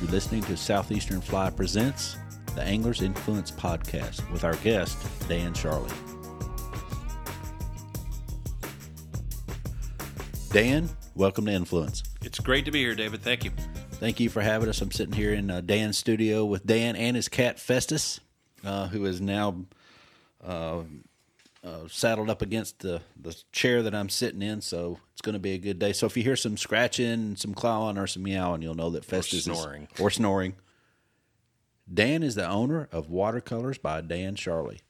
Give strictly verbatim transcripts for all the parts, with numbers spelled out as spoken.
You're listening to Southeastern Fly Presents, the Angler's Influence Podcast, with our guest, Dan Charley. Dan, welcome to Influence. It's great to be here, David. Thank you. Thank you for having us. I'm sitting here in uh, Dan's studio with Dan and his cat, Festus, uh, who is now uh, uh, saddled up against the, the chair that I'm sitting in, so it's going to be a good day. So if you hear some scratching, some clawing, or some meowing, you'll know that Festus is... Or snoring. Is, or snoring. Dan is the owner of Watercolors by Dan Charley.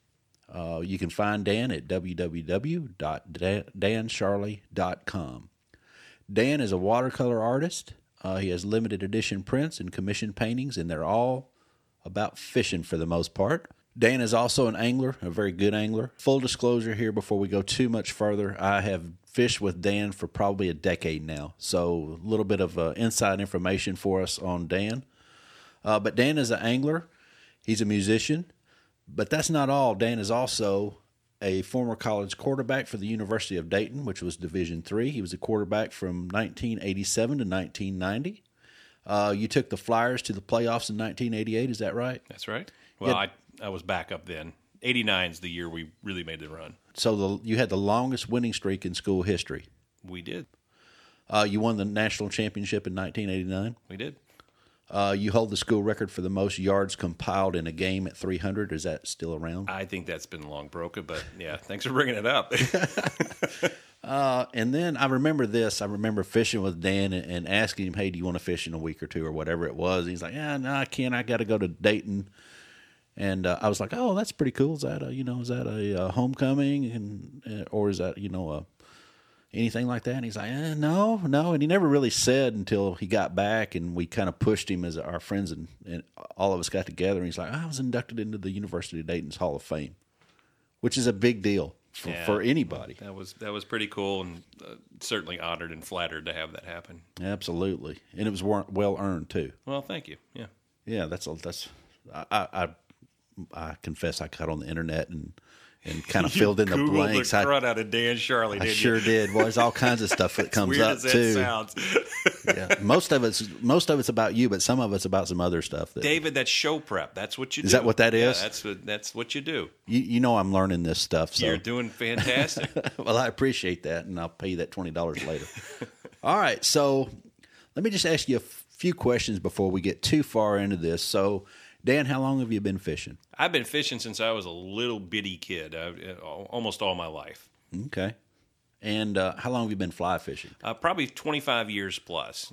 Uh, you can find Dan at w w w dot dan charley dot com. Dan is a watercolor artist. Uh, he has limited edition prints and commissioned paintings, and they're all about fishing for the most part. Dan is also an angler, a very good angler. Full disclosure here before we go too much further, I have fished with Dan for probably a decade now, so a little bit of uh, inside information for us on Dan. Uh, but Dan is an angler. He's a musician. But that's not all. Dan is also a former college quarterback for the University of Dayton, which was Division three. He was a quarterback from nineteen eighty-seven to nineteen ninety. Uh, you took the Flyers to the playoffs in nineteen eighty-eight, is that right? That's right. Well, had, I, I was back up then. eighty-nine is the year we really made the run. So the, you had the longest winning streak in school history. We did. Uh, you won the national championship in nineteen eighty-nine. We did. Uh, you hold the school record for the most yards compiled in a game at three hundred. Is that still around? I think that's been long broken, but yeah, thanks for bringing it up. uh, and then I remember this. I remember fishing with Dan and, and asking him, hey, do you want to fish in a week or two or whatever it was? And he's like, yeah, no, I can't. I got to go to Dayton. And uh, I was like, oh, that's pretty cool. Is that a, you know, is that a, a homecoming and or is that, you know, a... anything like that? And he's like, eh, no, no. And he never really said until he got back, and we kind of pushed him as our friends, and, and all of us got together. And he's like, I was inducted into the University of Dayton's Hall of Fame, which is a big deal for, yeah, for anybody. That was that was pretty cool, and uh, certainly honored and flattered to have that happen. Absolutely, and it was well earned too. Well, thank you. Yeah, yeah. That's a, that's. I, I I confess I got on the internet and. And kind of filled in the blanks. The crud I, out of Dan Charley, I didn't sure you? did. Well, there's all kinds of stuff that comes weird up as that too. Sounds. Yeah, most of it's most of it's about you, but some of it's about some other stuff. That, David, that's show prep. That's what you. Is do. That what that is? Yeah, that's what, that's what you do. You, you know, I'm learning this stuff. So. You're doing fantastic. Well, I appreciate that, and I'll pay you that twenty dollars later. All right, so let me just ask you a few questions before we get too far into this. So. Dan, how long have you been fishing? I've been fishing since I was a little bitty kid, I, almost all my life. Okay. And uh, how long have you been fly fishing? Uh, probably twenty-five years plus.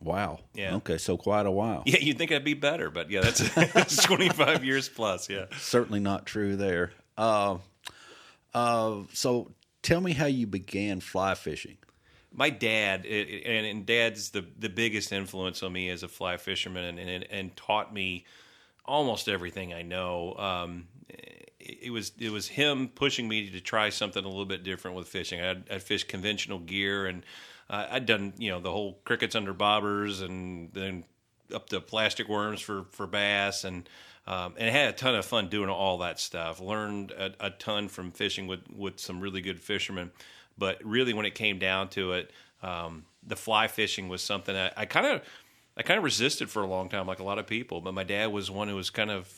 Wow. Yeah. Okay, so quite a while. Yeah, you'd think I'd be better, but yeah, that's, that's twenty-five years plus, yeah. Certainly not true there. Uh, uh, so tell me how you began fly fishing. My dad, and, and Dad's the, the biggest influence on me as a fly fisherman, and, and, and taught me almost everything I know. Um, it, it was it was him pushing me to try something a little bit different with fishing. I'd, I'd fished conventional gear, and uh, I'd done you know the whole crickets under bobbers, and then up to plastic worms for, for bass, and um, and I had a ton of fun doing all that stuff. Learned a, a ton from fishing with, with some really good fishermen. But really, when it came down to it, um, the fly fishing was something I kind of, I kind of resisted for a long time, like a lot of people. But my dad was one who was kind of,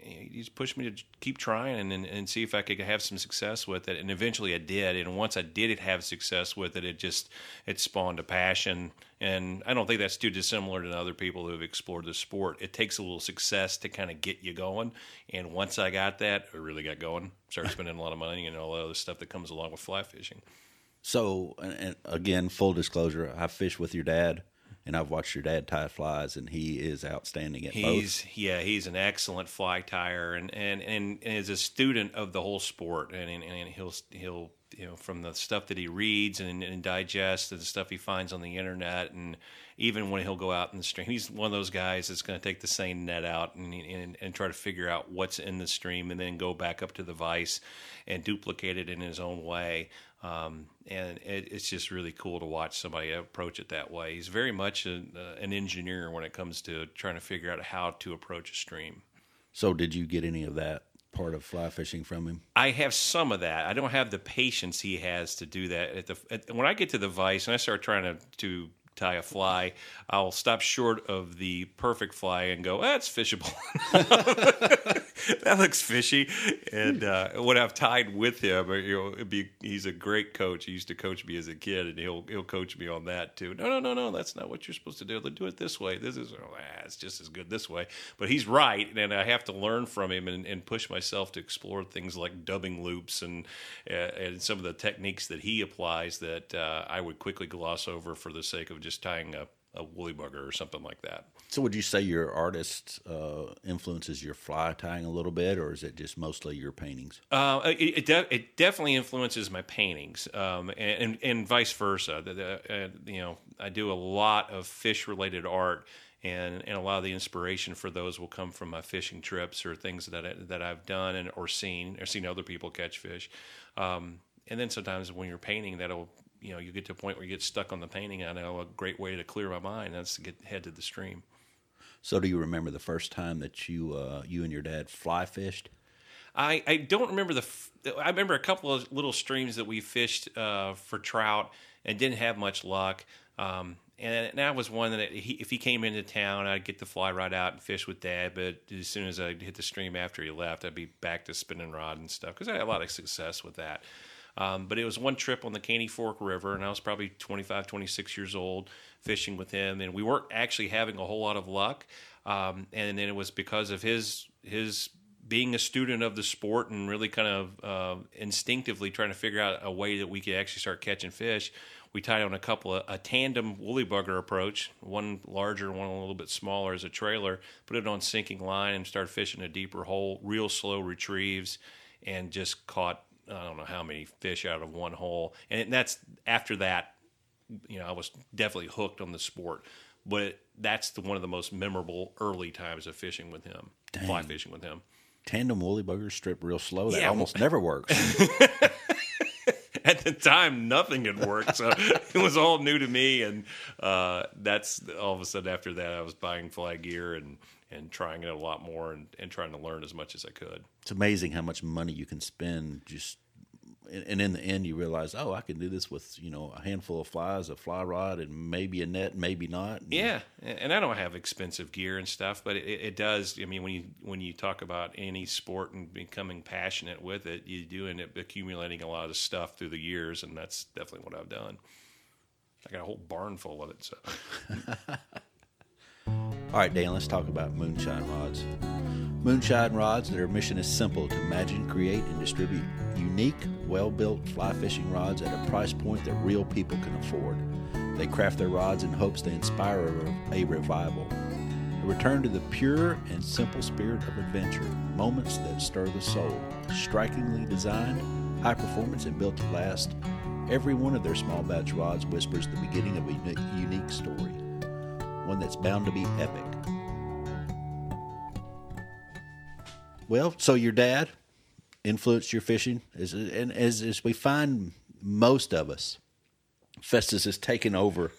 he just pushed me to keep trying and, and, and see if I could have some success with it. And eventually, I did. And once I did have success with it, it just it spawned a passion. And I don't think that's too dissimilar to other people who have explored the sport. It takes a little success to kind of get you going. And once I got that, I really got going. Started spending a lot of money and all the other stuff that comes along with fly fishing. So, and again, full disclosure, I fished with your dad. And I've watched your dad tie flies, and he is outstanding at he's, both. Yeah, he's an excellent fly tyer, and and, and, and is a student of the whole sport. And, and and he'll he'll you know from the stuff that he reads and, and digests, and the stuff he finds on the internet, and even when he'll go out in the stream, he's one of those guys that's going to take the seine net out and, and and try to figure out what's in the stream, and then go back up to the vise and duplicate it in his own way. Um, and it, it's just really cool to watch somebody approach it that way. He's very much a, uh, an engineer when it comes to trying to figure out how to approach a stream. So did you get any of that part of fly fishing from him? I have some of that. I don't have the patience he has to do that. At the at, when I get to the vise and I start trying to, to tie a fly, I'll stop short of the perfect fly and go, that's fishable. That looks fishy. And uh, when I've tied with him, you know, it'd be, he's a great coach. He used to coach me as a kid, and he'll he'll coach me on that too. No, no, no, no, that's not what you're supposed to do. Do it this way. This is, oh, ah, it's just as good this way. But he's right, and I have to learn from him and, and push myself to explore things like dubbing loops and uh, and some of the techniques that he applies that uh, I would quickly gloss over for the sake of just tying up a woolly bugger or something like that. So would you say your artist uh, influences your fly tying a little bit, or is it just mostly your paintings? Uh, it it, de- it definitely influences my paintings, um, and, and and vice versa. The, the, uh, you know, I do a lot of fish-related art, and, and a lot of the inspiration for those will come from my fishing trips or things that I, that I've done and or seen or seen other people catch fish. Um, and then sometimes when you're painting, that'll you know, you get to a point where you get stuck on the painting. I know a great way to clear my mind, that's to get head to the stream. So do you remember the first time that you uh, you and your dad fly fished? I, I don't remember the... F- I remember a couple of little streams that we fished uh, for trout and didn't have much luck. Um, and that was one that it, he, if he came into town, I'd get to fly right out and fish with Dad. But as soon as I hit the stream after he left, I'd be back to spinning rod and stuff because I had a lot of success with that. Um, but it was one trip on the Caney Fork River, and I was probably twenty-five, twenty-six years old fishing with him, and we weren't actually having a whole lot of luck. Um, and then it was because of his his being a student of the sport and really kind of uh, instinctively trying to figure out a way that we could actually start catching fish. We tied on a couple of a tandem woolly bugger approach, one larger, one a little bit smaller as a trailer, put it on sinking line and started fishing a deeper hole, real slow retrieves, and just caught I don't know how many fish out of one hole. And that's after that, you know, I was definitely hooked on the sport. But it, that's the, one of the most memorable early times of fishing with him, Dang. fly fishing with him. Tandem woolly buggers strip real slow. That yeah. almost never works. At the time, nothing had worked. So it was all new to me. And uh, that's all of a sudden after that, I was buying fly gear and and trying it a lot more and, and trying to learn as much as I could. It's amazing how much money you can spend just, and in the end you realize, oh, I can do this with, you know, a handful of flies, a fly rod, and maybe a net, maybe not. And yeah, and I don't have expensive gear and stuff, but it, it does, I mean, when you when you talk about any sport and becoming passionate with it, you do end up accumulating a lot of stuff through the years, and that's definitely what I've done. I got a whole barn full of it, so... All right, Dan, let's talk about moonshine rods. Moonshine rods, their mission is simple, to imagine, create, and distribute unique, well-built fly fishing rods at a price point that real people can afford. They craft their rods in hopes they inspire a revival, a return to the pure and simple spirit of adventure, moments that stir the soul, strikingly designed, high performance, and built to last. Every one of their small batch rods whispers the beginning of a unique story. One that's bound to be epic. Well, so your dad influenced your fishing, as, and as, as we find most of us, Festus is taking over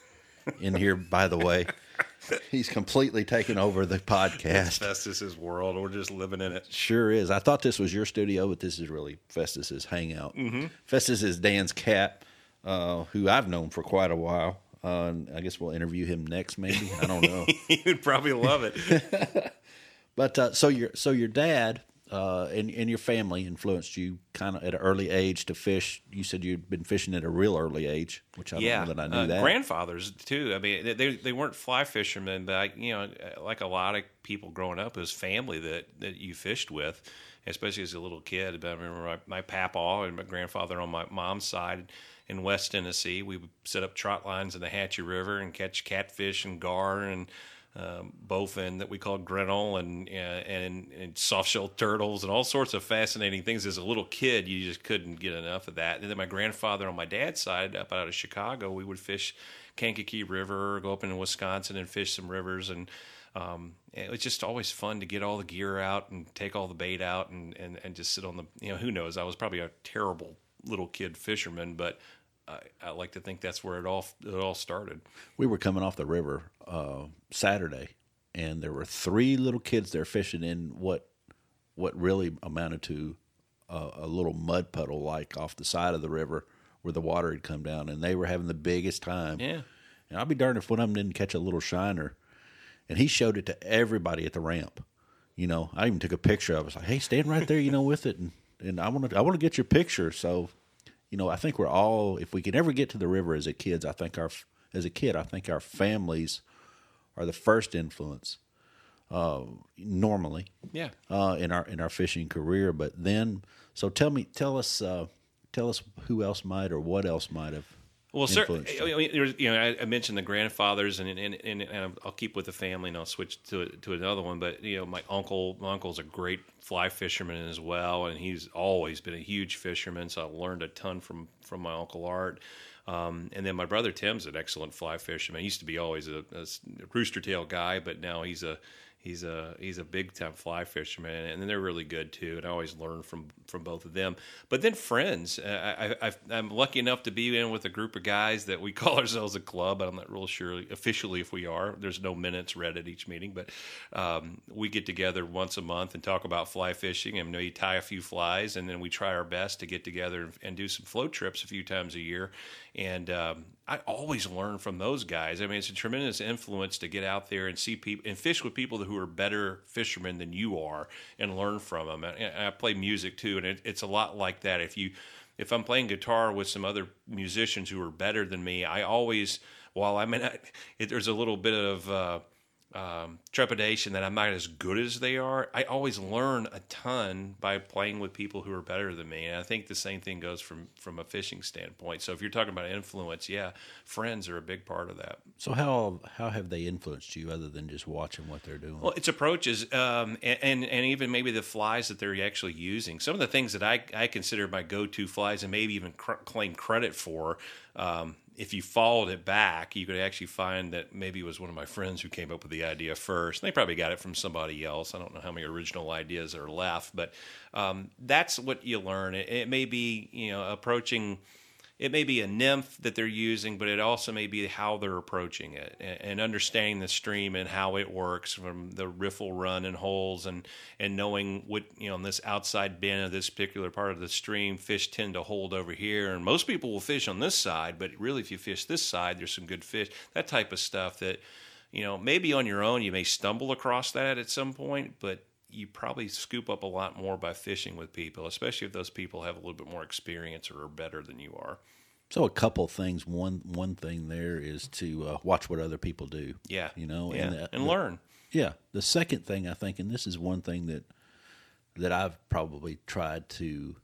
in here, by the way. He's completely taken over the podcast. It's Festus's world. We're just living in it. Sure is. I thought this was your studio, but this is really Festus's hangout. Mm-hmm. Festus is Dan's cat, uh, who I've known for quite a while. Uh, I guess we'll interview him next, maybe. I don't know. You'd probably love it. But uh, so your so your dad uh, and and your family influenced you kind of at an early age to fish. You said you'd been fishing at a real early age, which I yeah. don't know that I knew uh, that. Grandfathers too. I mean, they they weren't fly fishermen, but I, you know, like a lot of people growing up, it was family that that you fished with, especially as a little kid. But I remember my, my papaw and my grandfather on my mom's side. In West Tennessee, we would set up trot lines in the Hatchie River and catch catfish and gar and um, bowfin that we called grinnell and, and and soft-shell turtles and all sorts of fascinating things. As a little kid, you just couldn't get enough of that. And then my grandfather on my dad's side, up out of Chicago, we would fish Kankakee River, go up into Wisconsin and fish some rivers. And um, it was just always fun to get all the gear out and take all the bait out and, and, and just sit on the, you know, who knows, I was probably a terrible little kid fisherman, but I, I like to think that's where it all it all started. We were coming off the river uh, Saturday, and there were three little kids there fishing in what what really amounted to a, a little mud puddle, like off the side of the river where the water had come down, and they were having the biggest time. Yeah. And I'll be darned if one of them didn't catch a little shiner. And he showed it to everybody at the ramp. You know, I even took a picture of it. I was like, hey, stand right there, you know, with it. And, and I want to I want to get your picture. So, you know, I think we're all, if we can ever get to the river as a kids, I think our, as a kid, I think our families are the first influence uh, normally. Yeah. Uh, in our in our fishing career. But then, so tell me, tell us, uh, tell us who else might or what else might have. Well, sir, I mean, there was, you know, I, I mentioned the grandfathers, and and, and and I'll keep with the family, and I'll switch to to another one. But you know, my uncle, my uncle's a great fly fisherman as well, and he's always been a huge fisherman. So I learned a ton from, from my Uncle Art. Um, and then my brother Tim's an excellent fly fisherman. He used to be always a, a rooster tail guy, but now he's a he's a he's a big time fly fisherman, and they're really good too. And I always learn from, from both of them. But then friends, I, I, I'm lucky enough to be in with a group of guys that we call ourselves a club. I'm not real sure officially if we are. There's no minutes read at each meeting, but um, we get together once a month and talk about fly fishing. And we tie a few flies, and then we try our best to get together and do some float trips a few times a year. And um, I always learn from those guys. I mean, it's a tremendous influence to get out there and see people and fish with people who are better fishermen than you are and learn from them. And I play music too, and it, it's a lot like that. If you, if I'm playing guitar with some other musicians who are better than me, I always, while I mean, I, it, there's a little bit of uh, um, trepidation that I'm not as good as they are. I always learn a ton by playing with people who are better than me. And I think the same thing goes from, from a fishing standpoint. So if you're talking about influence, yeah, friends are a big part of that. So how, how have they influenced you other than just watching what they're doing? Well, it's approaches, um, and, and, and even maybe the flies that they're actually using. Some of the things that I, I consider my go-to flies and maybe even cr- claim credit for, um, if you followed it back, you could actually find that maybe it was one of my friends who came up with the idea first. They probably got it from somebody else. I don't know how many original ideas are left, but um, that's what you learn. It, it may be, you know, approaching, it may be a nymph that they're using, but it also may be how they're approaching it and, and understanding the stream and how it works from the riffle run and holes and, and knowing what, you know, on this outside bend of this particular part of the stream, fish tend to hold over here. And most people will fish on this side, but really if you fish this side, there's some good fish, that type of stuff that, you know, maybe on your own, you may stumble across that at some point, but you probably scoop up a lot more by fishing with people, especially if those people have a little bit more experience or are better than you are. So a couple things. One one thing there is to uh, watch what other people do. Yeah. You know, yeah. And, the, and learn. The, yeah. The second thing I think, and this is one thing that that I've probably tried to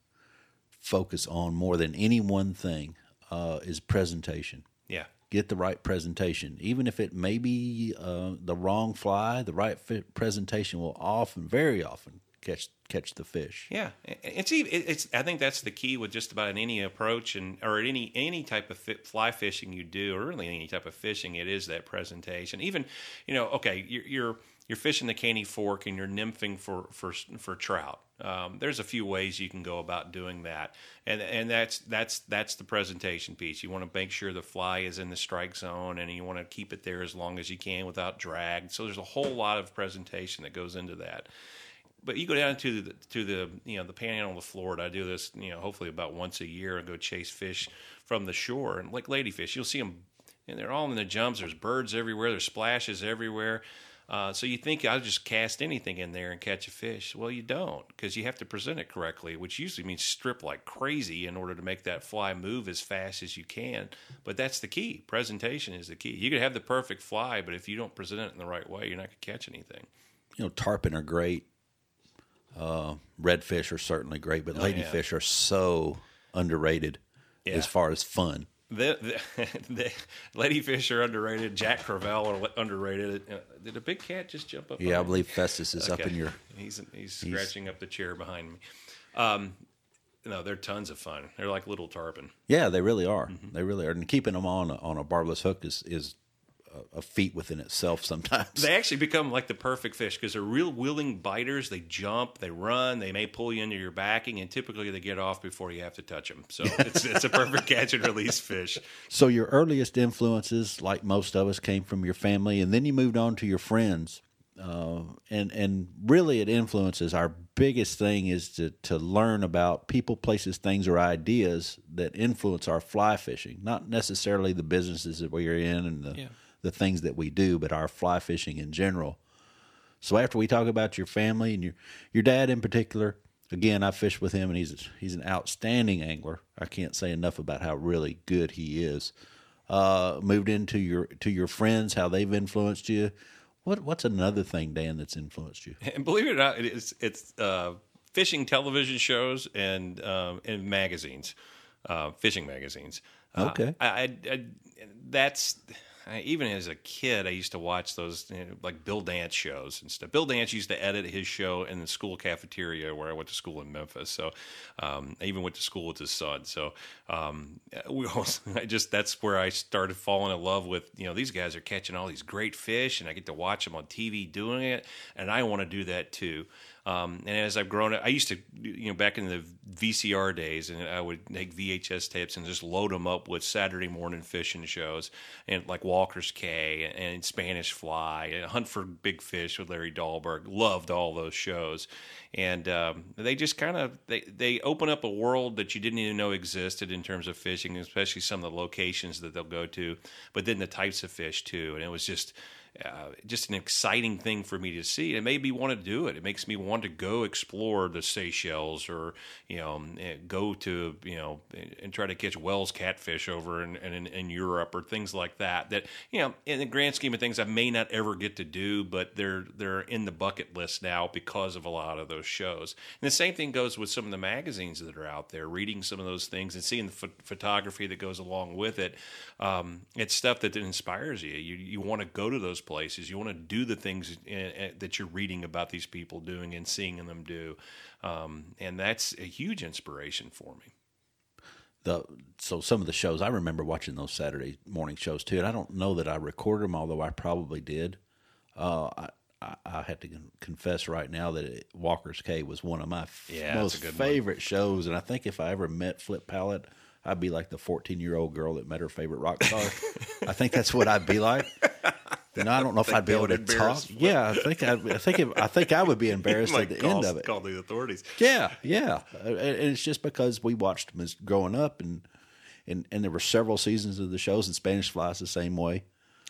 focus on more than any one thing, uh, is presentation. Yeah. Get the right presentation. Even if it may be uh, the wrong fly, the right fit presentation will often, very often, catch catch the fish. Yeah, it's it's. I think that's the key with just about any approach and or any any type of fly fishing you do, or really any type of fishing. It is that presentation. Even, you know, okay, you're you're, you're fishing the Caney Fork and you're nymphing for for for trout. Um, there's a few ways you can go about doing that, and and that's that's that's the presentation piece. You want to make sure the fly is in the strike zone, and you want to keep it there as long as you can without drag. So there's a whole lot of presentation that goes into that. But you go down to the to the you know the Panhandle of Florida. I do this you know hopefully about once a year and go chase fish from the shore, and like ladyfish, you'll see them, and they're all in the jumps. There's birds everywhere. There's splashes everywhere. Uh, so you think I'll just cast anything in there and catch a fish. Well, you don't, because you have to present it correctly, which usually means strip like crazy in order to make that fly move as fast as you can. But that's the key. Presentation is the key. You could have the perfect fly, but if you don't present it in the right way, you're not going to catch anything. You know, tarpon are great. Uh, redfish are certainly great, but oh, ladyfish yeah. are so underrated yeah. as far as fun. The, the, the ladyfish are underrated. Jack Crevel are underrated. Did a big cat just jump up? Yeah, I believe Festus is okay. Up in your. He's he's scratching he's... up the chair behind me. Um, no, they're tons of fun. They're like little tarpon. Yeah, they really are. Mm-hmm. They really are. And keeping them on a, on a barbless hook is is a feat within itself. Sometimes they actually become like the perfect fish because they're real willing biters. They jump, they run, they may pull you into your backing, and typically they get off before you have to touch them. So it's it's a perfect catch and release fish. So your earliest influences, like most of us, came from your family, and then you moved on to your friends. Uh, and and really it influences. Our biggest thing is to, to learn about people, places, things, or ideas that influence our fly fishing. Not necessarily the businesses that we're in and the, yeah. the things that we do, but our fly fishing in general. So after we talk about your family and your your dad in particular, again, I fished with him, and he's he's an outstanding angler. I can't say enough about how really good he is. Uh, moved into your to your friends, how they've influenced you. What what's another thing, Dan, that's influenced you? And believe it or not, it's it's uh, fishing television shows and um, and magazines, uh, fishing magazines. Okay, uh, I, I that's I, even as a kid, I used to watch those, you know, like Bill Dance shows and stuff. Bill Dance used to edit his show in the school cafeteria where I went to school in Memphis. So um, I even went to school with his son. So um, we also, I just that's where I started falling in love with, you know, these guys are catching all these great fish, and I get to watch them on T V doing it, and I want to do that too. Um, and as I've grown up, I used to, you know, back in the V C R days, and I would make V H S tapes and just load them up with Saturday morning fishing shows, and like Walker's Cay and Spanish Fly and Hunt for Big Fish with Larry Dahlberg. Loved all those shows. And um, they just kind of, they, they open up a world that you didn't even know existed in terms of fishing, especially some of the locations that they'll go to, but then the types of fish too. And it was just... Uh, just an exciting thing for me to see. It made me want to do it. It makes me want to go explore the Seychelles, or, you know, go to, you know, and try to catch Wells catfish over in, in, in Europe or things like that. That, you know, in the grand scheme of things, I may not ever get to do, but they're they're in the bucket list now because of a lot of those shows. And the same thing goes with some of the magazines that are out there. Reading some of those things and seeing the ph- photography that goes along with it, um, it's stuff that inspires you. You you want to go to those places, you want to do the things in, in, that you're reading about these people doing and seeing them do, um, and that's a huge inspiration for me. The so some of the shows, I remember watching those Saturday morning shows too, and I don't know that I recorded them, although I probably did. Uh, I, I, I have to confess right now that it, Walker's Cay was one of my f- yeah, most favorite one. shows, and I think if I ever met Flip Pallet, I'd be like the fourteen-year-old girl that met her favorite rock star. I think that's what I'd be like. No, I don't know if I'd be able to talk. Yeah, I think I, I think if, I think I would be embarrassed at the call, end of it. Call the authorities. Yeah, yeah, and it's just because we watched them as growing up, and and and there were several seasons of the shows, and Spanish Fly is the same way.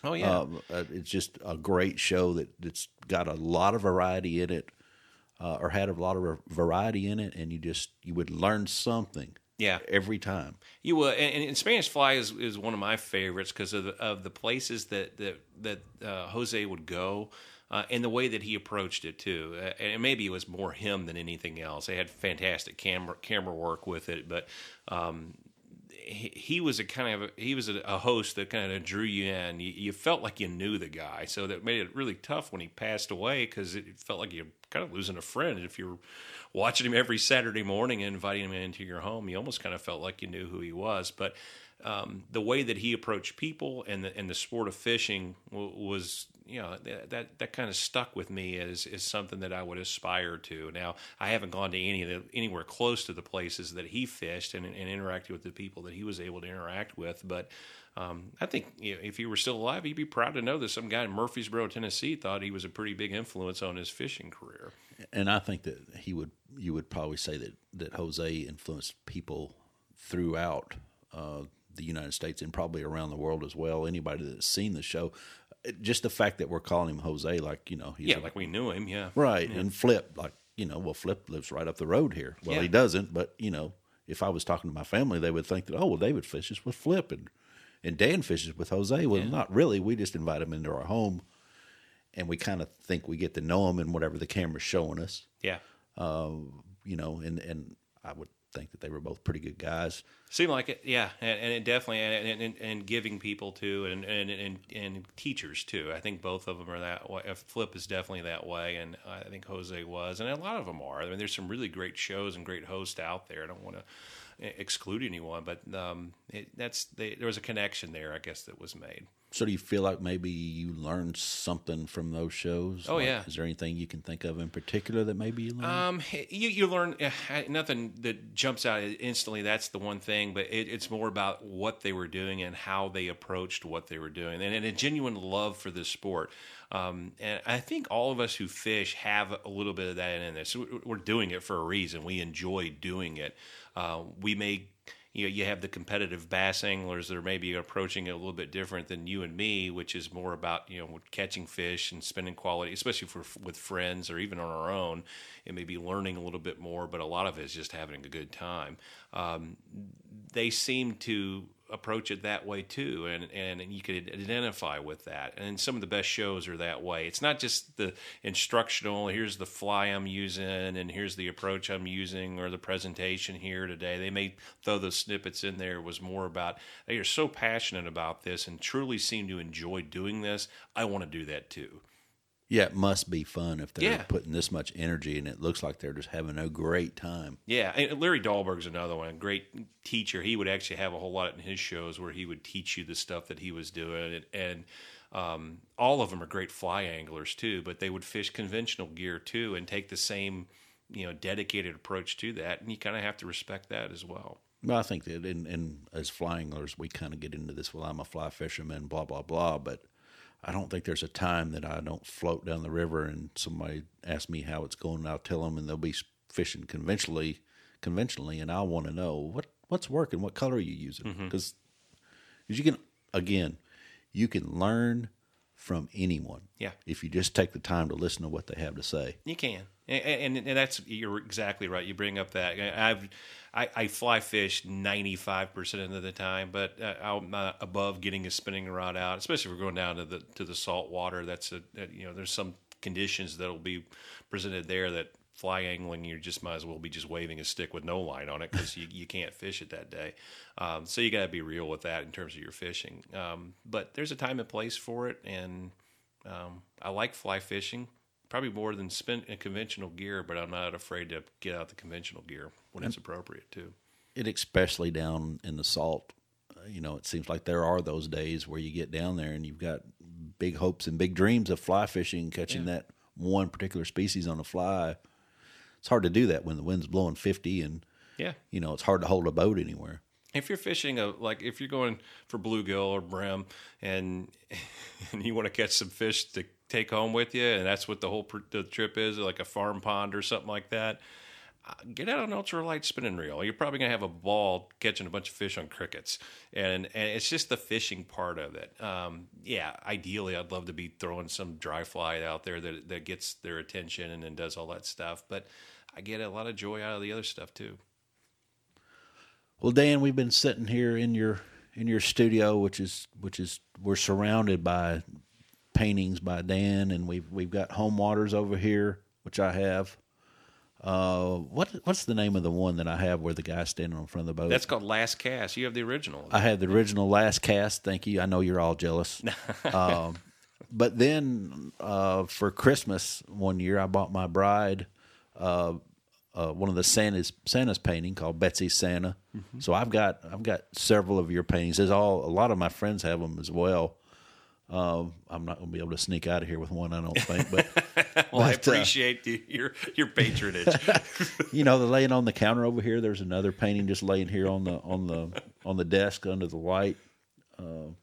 Oh yeah, um, it's just a great show that that's got a lot of variety in it, uh, or had a lot of variety in it, and you just you would learn something. Yeah, every time you will, and, and Spanish Fly is, is one of my favorites because of the, of the places that that that uh, Jose would go, uh, and the way that he approached it too. Uh, and maybe it was more him than anything else. They had fantastic camera camera work with it, but um, he, he was a kind of a, he was a, a host that kind of drew you in. You, you felt like you knew the guy, so that made it really tough when he passed away because it felt like you. Kind of losing a friend. If you're watching him every Saturday morning and inviting him into your home, you almost kind of felt like you knew who he was. But um, the way that he approached people and the, and the sport of fishing w- was, you know, that, that that kind of stuck with me as is something that I would aspire to. Now, I haven't gone to any of the, anywhere close to the places that he fished and, and interacted with the people that he was able to interact with, but Um, I think, you know, if he were still alive, he'd be proud to know that some guy in Murfreesboro, Tennessee, thought he was a pretty big influence on his fishing career. And I think that he would, you would probably say that, that Jose influenced people throughout uh, the United States and probably around the world as well. Anybody that's seen the show, just the fact that we're calling him Jose, like, you know, he's yeah, a, like we knew him, yeah, right. Yeah. And Flip, like, you know, well, Flip lives right up the road here. Well, yeah. He doesn't, but you know, if I was talking to my family, they would think that, oh, well, David fishes with Flip and. And Dan fishes with Jose. Well, yeah. Not really. We just invite him into our home, and we kind of think we get to know him in whatever the camera's showing us. Yeah. Uh, you know, and, and I would think that they were both pretty good guys. Seemed like it, yeah. And, and it definitely, and, and and giving people, too, and, and, and, and teachers, too. I think both of them are that way. Flip is definitely that way, and I think Jose was. And a lot of them are. I mean, there's some really great shows and great hosts out there. I don't want to... exclude anyone, but um, it, that's they, there was a connection there, I guess, that was made. So do you feel like maybe you learned something from those shows? Oh, like, yeah. Is there anything you can think of in particular that maybe you learned? Um, you, you learn uh, nothing that jumps out instantly. That's the one thing. But it, it's more about what they were doing and how they approached what they were doing. And, and a genuine love for this sport. Um, and I think all of us who fish have a little bit of that in us. We're doing it for a reason. We enjoy doing it. Uh, we may... You know, you have the competitive bass anglers that are maybe approaching it a little bit different than you and me, which is more about, you know, catching fish and spending quality, especially for with friends or even on our own. It may be learning a little bit more, but a lot of it is just having a good time. Um, they seem to approach it that way too, and, and and you could identify with that. And some of the best shows are that way. It's not just the instructional, here's the fly I'm using and here's the approach I'm using or the presentation here today. They may throw those snippets in there. It was more about they are so passionate about this and truly seem to enjoy doing this. I want to do that too. Yeah, it must be fun if they're yeah. putting this much energy, and it looks like they're just having a great time. Yeah, and Larry Dahlberg's another one, a great teacher. He would actually have a whole lot in his shows where he would teach you the stuff that he was doing, and um, all of them are great fly anglers too, but they would fish conventional gear too and take the same, you know, dedicated approach to that, and you kind of have to respect that as well. Well, I think that in, in as fly anglers, we kind of get into this, well, I'm a fly fisherman, blah, blah, blah, but I don't think there's a time that I don't float down the river and somebody asks me how it's going, and I'll tell them, and they'll be fishing conventionally, conventionally, and I want to know what, what's working, what color are you using? Because mm-hmm. you can, again, you can learn from anyone. Yeah. If you just take the time to listen to what they have to say. You can. And, and, and that's, you're exactly right. You bring up that. I've, I, I fly fish ninety-five percent of the time, but uh, I'm not above getting a spinning rod out, especially if we're going down to the to the salt water. That's a, a you know, there's some conditions that'll be presented there that fly angling, you just might as well be just waving a stick with no line on it because you, you can't fish it that day. Um, so you got to be real with that in terms of your fishing. Um, but there's a time and place for it, and um, I like fly fishing. Probably more than spin in conventional gear, but I'm not afraid to get out the conventional gear when it's appropriate too. It especially down in the salt, uh, you know, it seems like there are those days where you get down there and you've got big hopes and big dreams of fly fishing, catching yeah. that one particular species on a fly. It's hard to do that when the wind's blowing fifty and, yeah, you know, it's hard to hold a boat anywhere. If you're fishing, a, like if you're going for bluegill or brim and and you want to catch some fish to take home with you, and that's what the whole pr- the trip is, like a farm pond or something like that, uh, get out an ultralight spinning reel. You're probably going to have a ball catching a bunch of fish on crickets. And and it's just the fishing part of it. Um, yeah, ideally, I'd love to be throwing some dry fly out there that, that gets their attention and then does all that stuff. But I get a lot of joy out of the other stuff, too. Well, Dan, we've been sitting here in your in your studio, which is which is we're surrounded by paintings by Dan, and we've we've got Home Waters over here, which I have. Uh, what what's the name of the one that I have where the guy's standing in front of the boat? That's called Last Cast. You have the original. I have the original Last Cast. Thank you. I know you're all jealous. um, but then uh, for Christmas one year, I bought my bride Uh, Uh, one of the Santa's Santa's painting called Betsy's Santa. Mm-hmm. So I've got I've got several of your paintings. There's all a lot of my friends have them as well. Um, I'm not going to be able to sneak out of here with one, I don't think. But well, but, I appreciate uh, the, your your patronage. You know, they're laying on the counter over here. There's another painting just laying here on the on the on the desk under the light. Uh,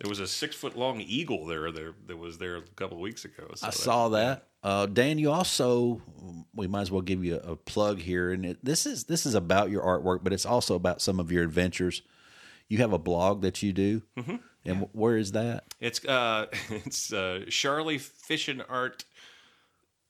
there was a six foot long eagle there there that was there a couple of weeks ago. So I that, saw that. Uh, Dan, you also, we might as well give you a, a plug here. And it, this is this is about your artwork, but it's also about some of your adventures. You have a blog that you do, mm-hmm. and yeah. w- where is that? It's uh, it's uh, Charlie Fishing Art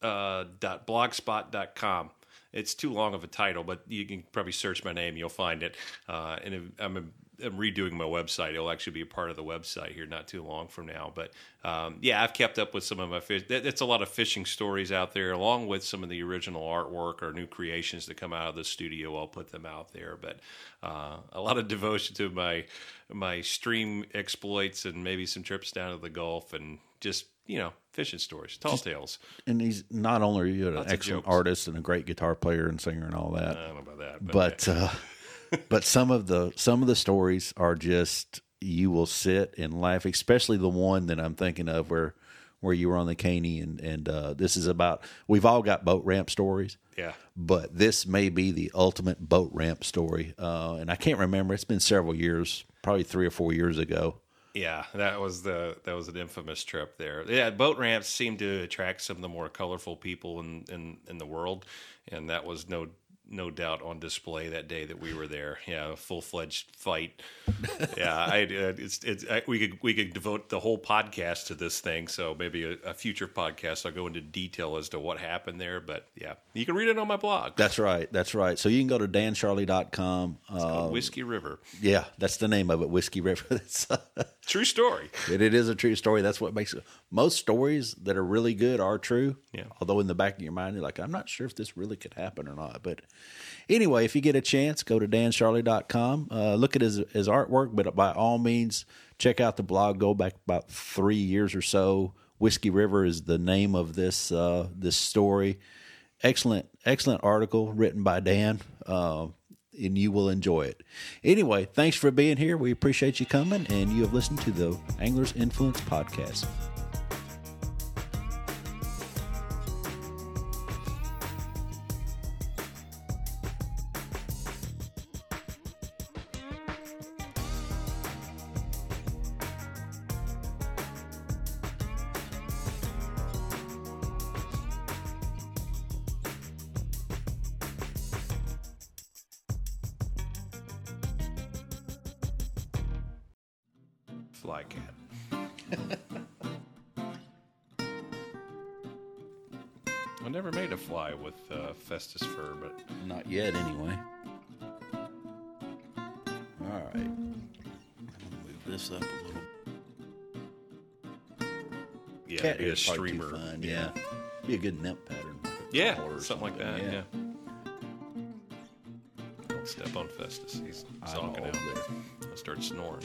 uh, dot blogspot dot com. It's too long of a title, but you can probably search my name; you'll find it. Uh, and if, I'm a I'm redoing my website. It'll actually be a part of the website here not too long from now. But um, yeah, I've kept up with some of my fish. That's a lot of fishing stories out there, along with some of the original artwork or new creations that come out of the studio. I'll put them out there. But uh, a lot of devotion to my my stream exploits and maybe some trips down to the Gulf and just, you know, fishing stories, tall just, tales. And he's not only are you an Lots excellent artist and a great guitar player and singer and all that. I don't know about that. But, but uh, but some of the some of the stories are just you will sit and laugh, especially the one that I'm thinking of where where you were on the Caney, and, and uh, this is about, we've all got boat ramp stories. Yeah. But this may be the ultimate boat ramp story. Uh, and I can't remember. It's been several years, probably three or four years ago. Yeah, that was the that was an infamous trip there. Yeah, boat ramps seem to attract some of the more colorful people in, in, in the world, and that was no no doubt on display that day that we were there. Yeah, a full-fledged fight. Yeah, I, it's it's I, we could we could devote the whole podcast to this thing, so maybe a, a future podcast I'll go into detail as to what happened there, but yeah, you can read it on my blog. That's right, that's right. So you can go to dan charley dot com. It's called um, Whiskey River. Yeah, that's the name of it, Whiskey River. That's true story. It, it is a true story. That's what makes it. Most stories that are really good are true. Yeah. Although in the back of your mind, you're like, I'm not sure if this really could happen or not. But anyway, if you get a chance, go to dan charley dot com. Uh, look at his, his artwork, but by all means, check out the blog. Go back about three years or so. Whiskey River is the name of this uh, this story. Excellent, excellent article written by Dan. Uh, and you will enjoy it. Anyway, thanks for being here. We appreciate you coming, and you have listened to the Anglers Influence Podcast. Fly cat. I never made a fly with uh, Festus fur, but not yet, anyway. All right, move this up a little. Yeah, cat be a streamer. Fun, yeah. yeah, be a good net pattern. Yeah, something, something like that. Yeah. yeah. Don't step on Festus. He's zonking out there. I'll start snoring.